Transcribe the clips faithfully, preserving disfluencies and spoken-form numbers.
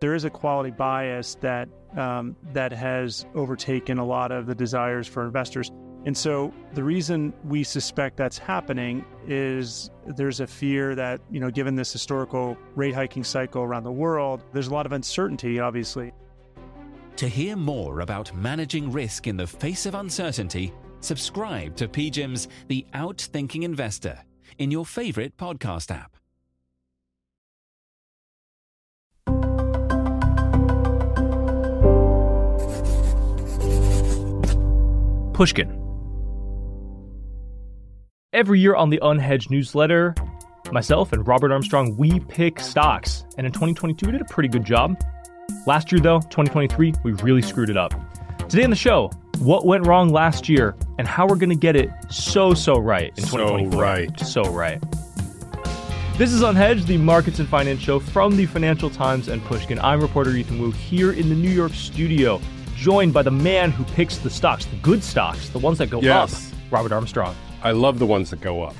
there is a quality bias that um, that has overtaken a lot of the desires for investors. And so the reason we suspect that's happening is there's a fear that, you know, given this historical rate hiking cycle around the world, there's a lot of uncertainty, obviously. To hear more about managing risk in the face of uncertainty, subscribe to P G I M's The Outthinking Investor in your favorite podcast app. Pushkin. Every year on the Unhedged newsletter, myself and Robert Armstrong, we pick stocks. And in twenty twenty-two, we did a pretty good job. Last year, though, twenty twenty-three, we really screwed it up. Today on the show, what went wrong last year and how we're going to get it so, so right in twenty twenty-four. So right. So right. This is Unhedged, the markets and finance show from the Financial Times and Pushkin. I'm reporter Ethan Wu here in the New York studio, joined by the man who picks the stocks, the good stocks, the ones that go yes. up, Robert Armstrong. I love the ones that go up.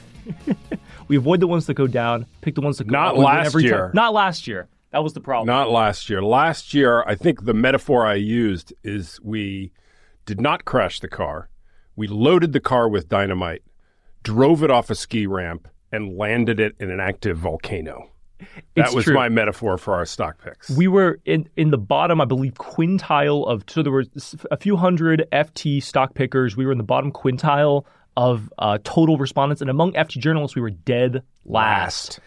We avoid the ones that go down, pick the ones that go up. Not last year. Not last year. That was the problem. Not last year. Last year, I think the metaphor I used is we did not crash the car. We loaded the car with dynamite, drove it off a ski ramp, and landed it in an active volcano. That was my metaphor for our stock picks. We were in, in the bottom, I believe, quintile of, so there were a few hundred F T stock pickers. We were in the bottom quintile of uh, total respondents. And among F T journalists, we were dead last. last.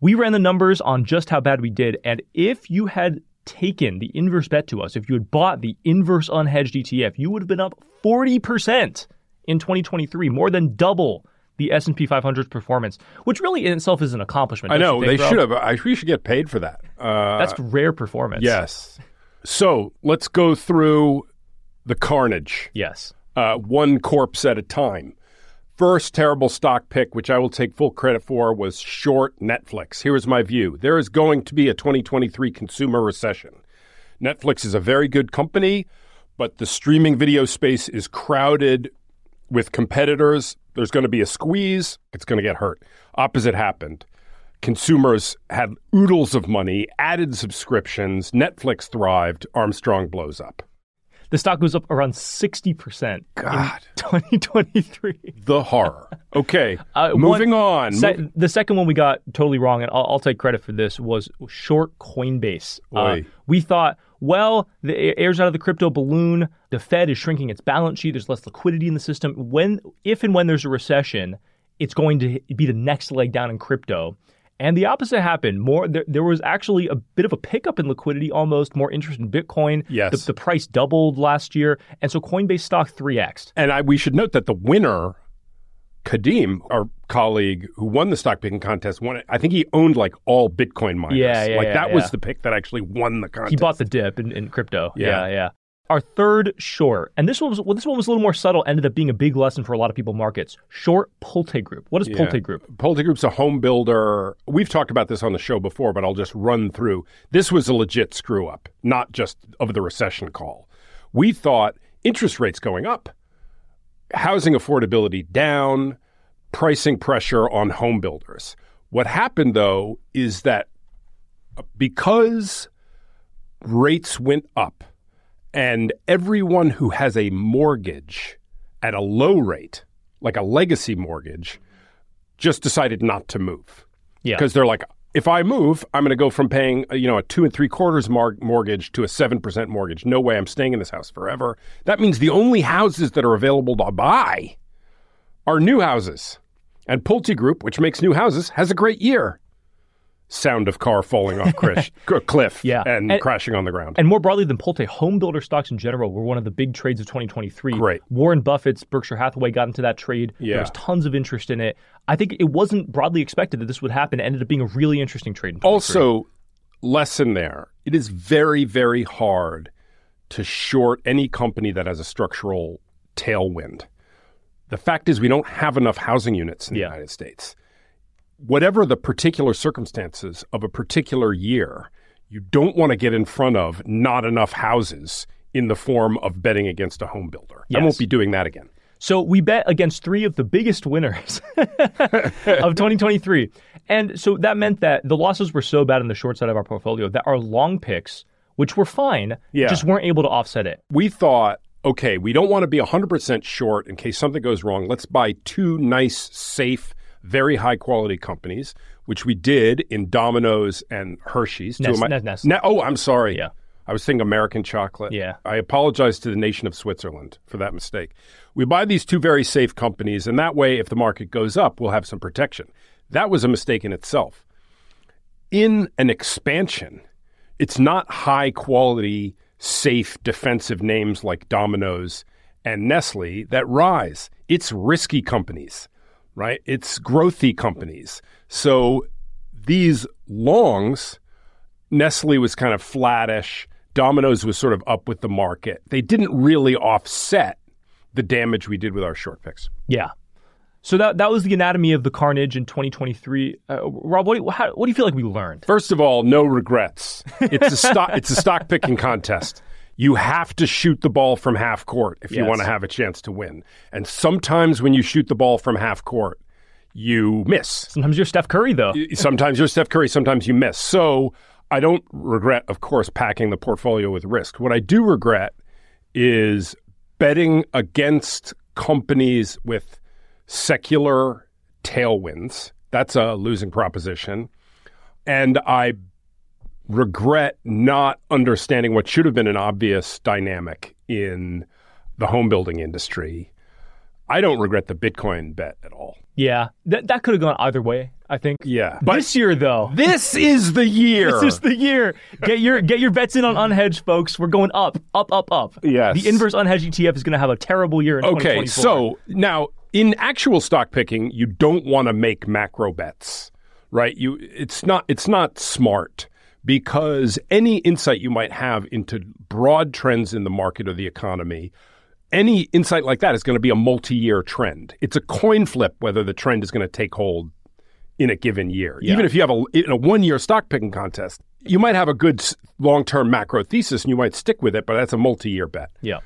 We ran the numbers on just how bad we did. And if you had taken the inverse bet to us, if you had bought the inverse unhedged E T F, you would have been up forty percent in twenty twenty-three, more than double the S and P five hundred's performance, which really in itself is an accomplishment. I know, they should have. I, we should get paid for that. Uh, That's rare performance. Yes. So let's go through the carnage. Yes. Uh, one corpse at a time. First terrible stock pick, which I will take full credit for, was short Netflix. Here is my view. There is going to be a twenty twenty-three consumer recession. Netflix is a very good company, but the streaming video space is crowded with competitors. There's going to be a squeeze. It's going to get hurt. Opposite happened. Consumers had oodles of money, added subscriptions. Netflix thrived. Armstrong blows up. The stock goes up around sixty percent God. In twenty twenty-three. The horror. Okay, uh, moving one, on. Se- Mo- the second one we got totally wrong, and I'll, I'll take credit for this, was short Coinbase. Uh, we thought, well, the air's out of the crypto balloon. The Fed is shrinking its balance sheet. There's less liquidity in the system. When, if and when there's a recession, it's going to be the next leg down in crypto. And the opposite happened. More, there, there was actually a bit of a pickup in liquidity, almost more interest in Bitcoin. Yes. The, the price doubled last year. And so Coinbase stock three X'd. And I, we should note that the winner, Kadim, our colleague who won the stock picking contest, won it. I think he owned like all Bitcoin miners. Yeah, yeah, Like yeah, that yeah. was the pick that actually won the contest. He bought the dip in, in crypto. Yeah. yeah, yeah. Our third short, and this one was well, this one was a little more subtle, ended up being a big lesson for a lot of people markets. Short Pulte Group. What is yeah. Pulte Group? Pulte Group's a home builder. We've talked about this on the show before, but I'll just run through. This was a legit screw up, not just of the recession call. We thought interest rates going up, housing affordability down, pricing pressure on home builders. What happened, though, is that because rates went up, and everyone who has a mortgage at a low rate, like a legacy mortgage, just decided not to move. Yeah. Because they're like, if I move, I'm going to go from paying, you know, a two and three quarters mar- mortgage to a seven percent mortgage. No way I'm staying in this house forever. That means the only houses that are available to buy are new houses. And Pulte Group, which makes new houses, has a great year. Sound of car falling off crish, cliff yeah. and, and crashing on the ground. And more broadly than Pulte, home builder stocks in general were one of the big trades of twenty twenty-three. Great. Warren Buffett's Berkshire Hathaway got into that trade. Yeah. There was tons of interest in it. I think it wasn't broadly expected that this would happen. It ended up being a really interesting trade. In also, lesson there, it is very, very hard to short any company that has a structural tailwind. The fact is we don't have enough housing units in the yeah. United States. Whatever the particular circumstances of a particular year, you don't want to get in front of not enough houses in the form of betting against a home builder. Yes. I won't be doing that again. So we bet against three of the biggest winners of twenty twenty-three. And so that meant that the losses were so bad on the short side of our portfolio that our long picks, which were fine, yeah. just weren't able to offset it. We thought, okay, we don't want to be one hundred percent short in case something goes wrong. Let's buy two nice, safe, very high-quality companies, which we did in Domino's and Hershey's. Nest, my, Nest, ne- oh, I'm sorry. Yeah. I was thinking American chocolate. Yeah. I apologize to the nation of Switzerland for that mistake. We buy these two very safe companies, and that way, if the market goes up, we'll have some protection. That was a mistake in itself. In an expansion, it's not high-quality, safe, defensive names like Domino's and Nestle that rise. It's risky companies, right? It's growthy companies. So these longs, Nestle was kind of flattish. Domino's was sort of up with the market. They didn't really offset the damage we did with our short picks. Yeah. So that that was the anatomy of the carnage in twenty twenty-three. Uh, Rob, what do, you, how, what do you feel like we learned? First of all, no regrets. It's a stock it's a stock picking contest. You have to shoot the ball from half court if yes. you want to have a chance to win. And sometimes when you shoot the ball from half court, you miss. Sometimes you're Steph Curry, though. Sometimes you're Steph Curry. Sometimes you miss. So I don't regret, of course, packing the portfolio with risk. What I do regret is betting against companies with secular tailwinds. That's a losing proposition. And I regret not understanding what should have been an obvious dynamic in the home building industry. I don't regret the Bitcoin bet at all. Yeah, th- that could have gone either way, I think. Yeah. But this year, though. This is the year. This is the year. Get your get your bets in on Unhedged, folks. We're going up, up, up, up. Yes. The inverse Unhedged E T F is going to have a terrible year in okay, twenty twenty-four. Okay, so now, in actual stock picking, you don't want to make macro bets, right? You it's not it's not smart because any insight you might have into broad trends in the market or the economy, any insight like that is going to be a multi-year trend. It's a coin flip whether the trend is going to take hold in a given year. Yeah. Even if you have a, in a one-year stock picking contest, you might have a good long-term macro thesis and you might stick with it, but that's a multi-year bet. Yeah.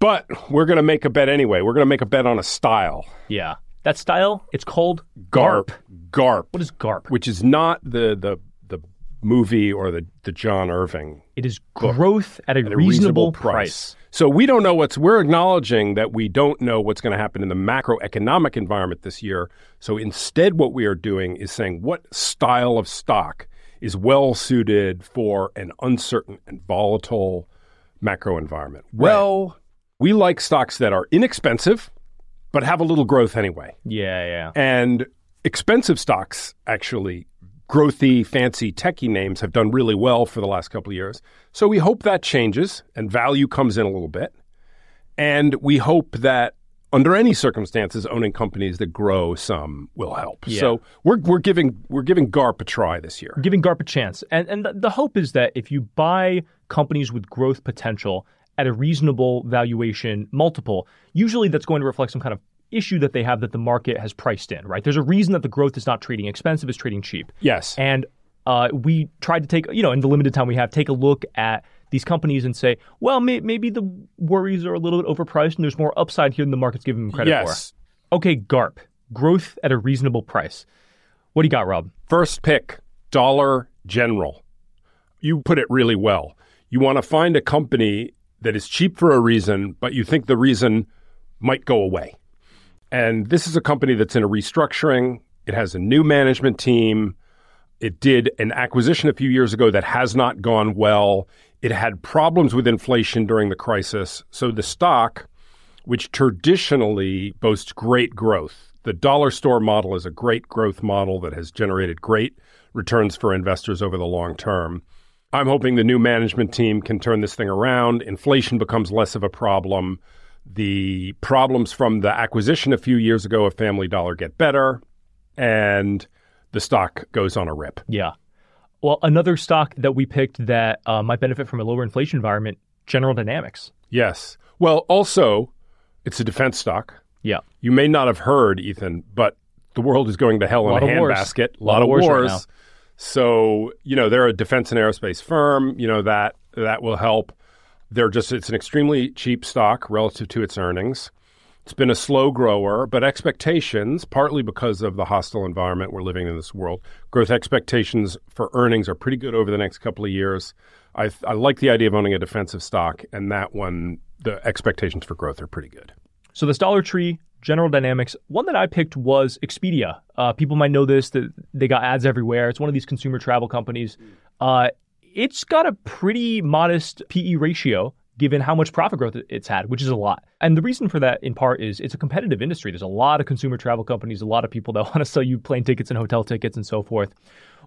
But we're going to make a bet anyway. We're going to make a bet on a style. Yeah. That style, it's called GARP. GARP. What is GARP? Which is not the the, the movie or the, the John Irving. It is growth at a, at a reasonable, reasonable price. price. So we don't know what's, we're acknowledging that we don't know what's going to happen in the macroeconomic environment this year. So instead what we are doing is saying what style of stock is well suited for an uncertain and volatile macro environment. Well... Right. We like stocks that are inexpensive, but have a little growth anyway. Yeah, yeah. And expensive stocks, actually, growthy, fancy, techie names have done really well for the last couple of years. So we hope that changes and value comes in a little bit. And we hope that under any circumstances, owning companies that grow some will help. Yeah. So we're we're giving we're giving GARP a try this year. We're giving GARP a chance. And and the, the hope is that if you buy companies with growth potential at a reasonable valuation multiple, usually that's going to reflect some kind of issue that they have that the market has priced in, right? There's a reason that the growth is not trading expensive, it's trading cheap. Yes. And uh, we tried to take, you know, in the limited time we have, take a look at these companies and say, well, may- maybe the worries are a little bit overpriced and there's more upside here than the market's giving them credit yes. for. Yes. Okay, GARP, growth at a reasonable price. What do you got, Rob? First pick, Dollar General. You put it really well. You want to find a company that is cheap for a reason, but you think the reason might go away. And this is a company that's in a restructuring. It has a new management team. It did an acquisition a few years ago that has not gone well. It had problems with inflation during the crisis. So the stock, which traditionally boasts great growth, the dollar store model is a great growth model that has generated great returns for investors over the long term. I'm hoping the new management team can turn this thing around. Inflation becomes less of a problem. The problems from the acquisition a few years ago of Family Dollar get better, and the stock goes on a rip. Yeah. Well, another stock that we picked that uh, might benefit from a lower inflation environment, General Dynamics. Yes. Well, also, it's a defense stock. Yeah. You may not have heard, Ethan, but the world is going to hell in a handbasket. A lot of wars. Right now. So, you know, they're a defense and aerospace firm, you know, that that will help. They're just, it's an extremely cheap stock relative to its earnings. It's been a slow grower, but expectations, partly because of the hostile environment we're living in this world, growth expectations for earnings are pretty good over the next couple of years. I, I like the idea of owning a defensive stock, and that one, the expectations for growth are pretty good. So this Dollar Tree, General Dynamics, one that I picked was Expedia. Uh, people might know this, that they got ads everywhere. It's one of these consumer travel companies. Uh, it's got a pretty modest P E ratio, given how much profit growth it's had, which is a lot. And the reason for that, in part, is it's a competitive industry. There's a lot of consumer travel companies, a lot of people that want to sell you plane tickets and hotel tickets and so forth.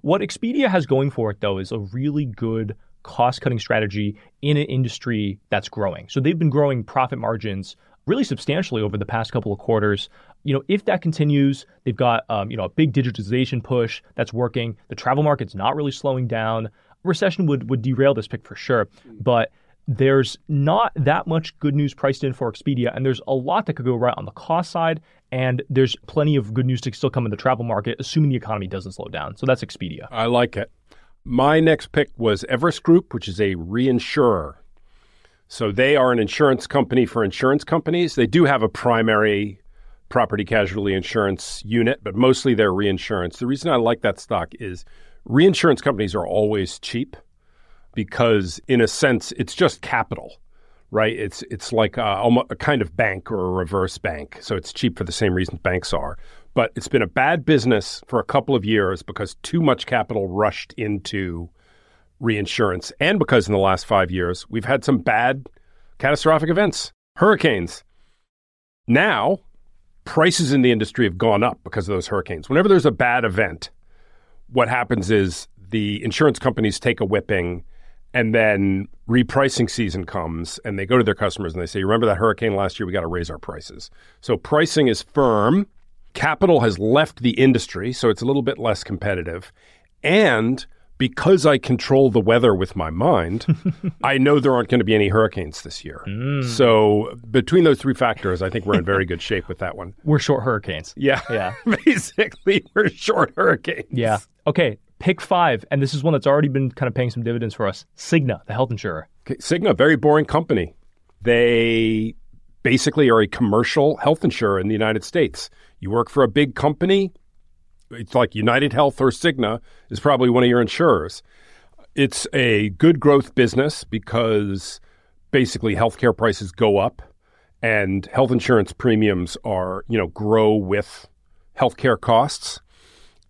What Expedia has going for it, though, is a really good cost-cutting strategy in an industry that's growing. So they've been growing profit margins really substantially over the past couple of quarters. You know, if that continues, they've got um, you know a big digitization push that's working. The travel market's not really slowing down. Recession would would derail this pick for sure, but there's not that much good news priced in for Expedia, and there's a lot that could go right on the cost side, and there's plenty of good news to still come in the travel market, assuming the economy doesn't slow down. So that's Expedia. I like it. My next pick was Everest Group, which is a reinsurer. So they are an insurance company for insurance companies. They do have a primary property casualty insurance unit, but mostly they're reinsurance. The reason I like that stock is reinsurance companies are always cheap, because in a sense, it's just capital, right? It's it's like a, a kind of bank or a reverse bank. So it's cheap for the same reason banks are. But it's been a bad business for a couple of years because too much capital rushed into reinsurance. And because in the last five years, we've had some bad catastrophic events, hurricanes. Now, prices in the industry have gone up because of those hurricanes. Whenever there's a bad event, what happens is the insurance companies take a whipping. And then repricing season comes, and they go to their customers and they say, remember that hurricane last year? We got to raise our prices. So pricing is firm. Capital has left the industry, so it's a little bit less competitive. And because I control the weather with my mind, I know there aren't going to be any hurricanes this year. Mm. So between those three factors, I think we're in very good shape with that one. We're short hurricanes. Yeah. Yeah. Basically, we're short hurricanes. Yeah. Okay. Pick five, and this is one that's already been kind of paying some dividends for us, Cigna, the health insurer. Okay, Cigna, very boring company. They basically are a commercial health insurer in the United States. You work for a big company, it's like UnitedHealth or Cigna is probably one of your insurers. It's a good growth business because basically healthcare prices go up and health insurance premiums are, you know, grow with healthcare costs.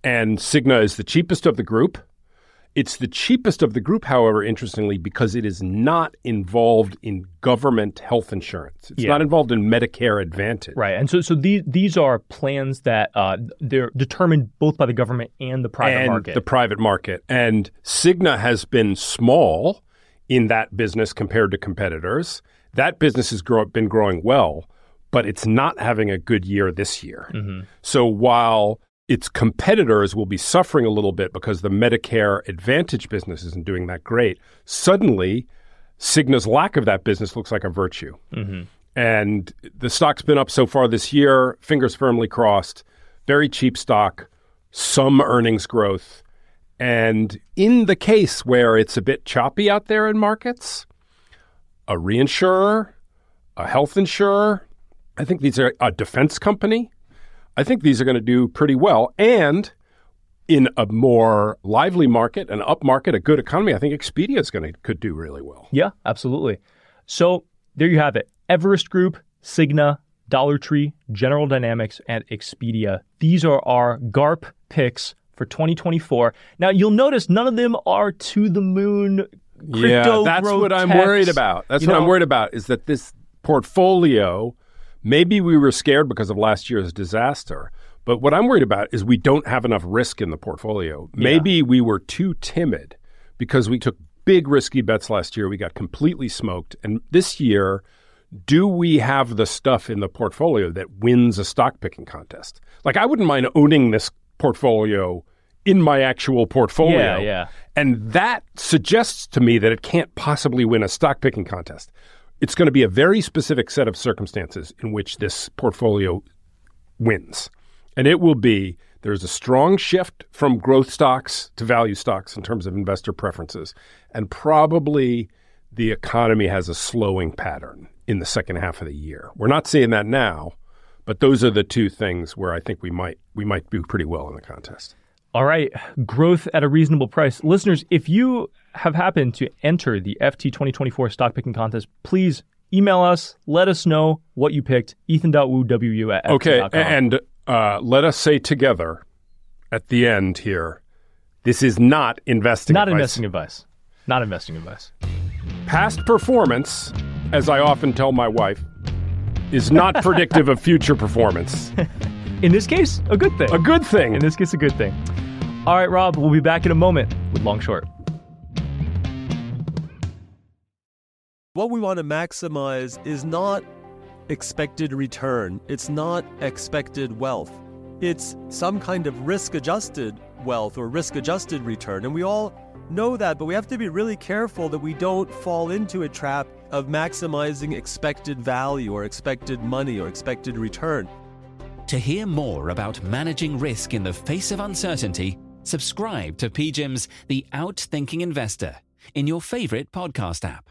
And Cigna is the cheapest of the group. It's the cheapest of the group, however, interestingly, because it is not involved in government health insurance. It's yeah. not involved in Medicare Advantage. Right. And so so these these are plans that uh, they're determined both by the government and the private and market. the private market. And Cigna has been small in that business compared to competitors. That business has grow- been growing well, but it's not having a good year this year. Mm-hmm. So while its competitors will be suffering a little bit because the Medicare Advantage business isn't doing that great, suddenly Cigna's lack of that business looks like a virtue. Mm-hmm. And the stock's been up so far this year, fingers firmly crossed, very cheap stock, some earnings growth. And in the case where it's a bit choppy out there in markets, a reinsurer, a health insurer, I think these are a defense company, I think these are going to do pretty well. And in a more lively market, an up market, a good economy, I think Expedia is going to could do really well. Yeah, absolutely. So there you have it. Everest Group, Cigna, Dollar Tree, General Dynamics, and Expedia. These are our GARP picks for twenty twenty-four. Now, you'll notice none of them are to the moon crypto Yeah, that's growth what I'm worried about. That's you what know, I'm worried about is that this portfolio... Maybe we were scared because of last year's disaster, but what I'm worried about is we don't have enough risk in the portfolio. Yeah. Maybe we were too timid because we took big risky bets last year. We got completely smoked. And this year, do we have the stuff in the portfolio that wins a stock picking contest? Like, I wouldn't mind owning this portfolio in my actual portfolio. Yeah, yeah. And that suggests to me that it can't possibly win a stock picking contest. It's going to be a very specific set of circumstances in which this portfolio wins. And it will be, there's a strong shift from growth stocks to value stocks in terms of investor preferences. And probably the economy has a slowing pattern. in the second half of the year. We're not seeing that now, but those are the two things where I think we might we might do pretty well in the contest. All right. Growth at a reasonable price. Listeners, if you have happened to enter the F T twenty twenty-four stock picking contest, please email us. Let us know what you picked. Ethan dot Wu at F T dot com. Okay. And uh, let us say together at the end here, this is not investing not advice. Not investing advice. Not investing advice. Past performance, as I often tell my wife, is not predictive of future performance. In this case, a good thing. A good thing. In this case, a good thing. All right, Rob, we'll be back in a moment with Long Short. What we want to maximize is not expected return. It's not expected wealth. It's some kind of risk-adjusted wealth or risk-adjusted return. And we all know that, but we have to be really careful that we don't fall into a trap of maximizing expected value or expected money or expected return. To hear more about managing risk in the face of uncertainty, subscribe to P G I M's The Outthinking Investor in your favorite podcast app.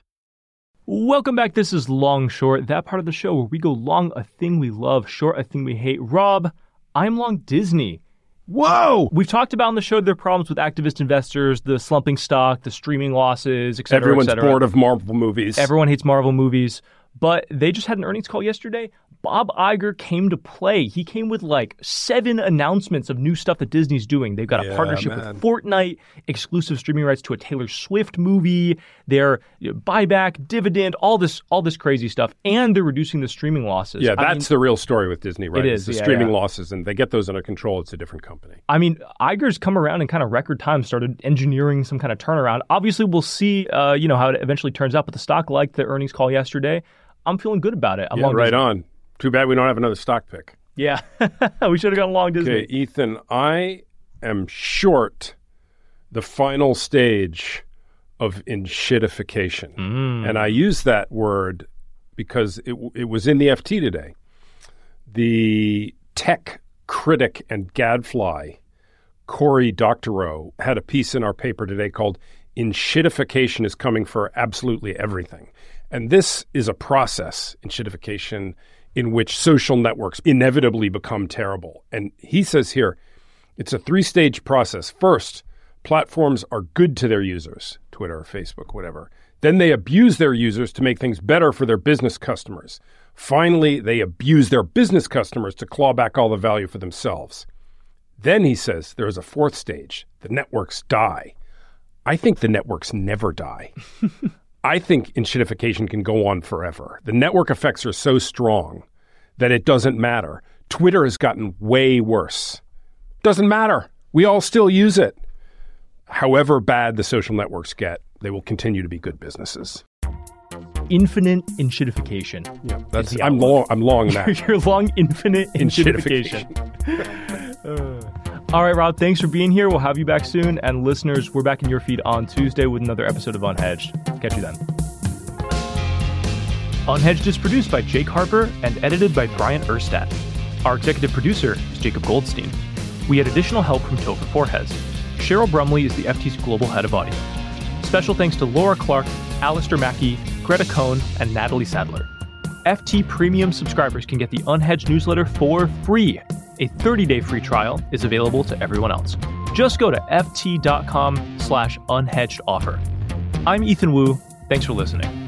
Welcome back. This is Long Short, that part of the show where we go long a thing we love, short a thing we hate. Rob, I'm long Disney. Whoa! We've talked about on the show their problems with activist investors, the slumping stock, the streaming losses, et cetera. Everyone's et cetera. bored of Marvel movies. Everyone hates Marvel movies. But they just had an earnings call yesterday. Bob Iger came to play. He came with like seven announcements of new stuff that Disney's doing. They've got a yeah, partnership man. with Fortnite, exclusive streaming rights to a Taylor Swift movie, their buyback, dividend, all this all this crazy stuff. And they're reducing the streaming losses. Yeah, that's I mean, the real story with Disney, right? It is. It's the yeah, streaming yeah. losses, and they get those under control. It's a different company. I mean, Iger's come around in kind of record time, started engineering some kind of turnaround. Obviously, we'll see uh, you know, how it eventually turns out, but the stock liked the earnings call yesterday. I'm feeling good about it. I'm yeah, long right Disney. on. Too bad we don't have another stock pick. Yeah, we should have gone long Disney. Okay, Ethan, I am short the final stage of inshittification. Mm. And I use that word because it, it was in the F T today. The tech critic and gadfly, Cory Doctorow, had a piece in our paper today called Inshittification is Coming for Absolutely Everything. And this is a process, inshittification, in which social networks inevitably become terrible. And he says here, it's a three-stage process. First, platforms are good to their users, Twitter, Facebook, whatever. Then they abuse their users to make things better for their business customers. Finally, they abuse their business customers to claw back all the value for themselves. Then, he says, there is a fourth stage. The networks die. I think the networks never die. I think inshittification can go on forever. The network effects are so strong that it doesn't matter. Twitter has gotten way worse. Doesn't matter. We all still use it. However bad the social networks get, they will continue to be good businesses. Infinite inshittification. Yeah, that's, I'm long. I'm long now. You're long. Infinite inshittification. uh. All right, Rob, thanks for being here. We'll have you back soon. And listeners, we're back in your feed on Tuesday with another episode of Unhedged. Catch you then. Unhedged is produced by Jake Harper and edited by Brian Erstadt. Our executive producer is Jacob Goldstein. We had additional help from Topher Forges. Cheryl Brumley is the F T's global head of audio. Special thanks to Laura Clark, Alistair Mackey, Greta Cohn, and Natalie Sadler. F T Premium subscribers can get the Unhedged newsletter for free. A thirty-day free trial is available to everyone else. Just go to ft dot com slash unhedged offer. I'm Ethan Wu. Thanks for listening.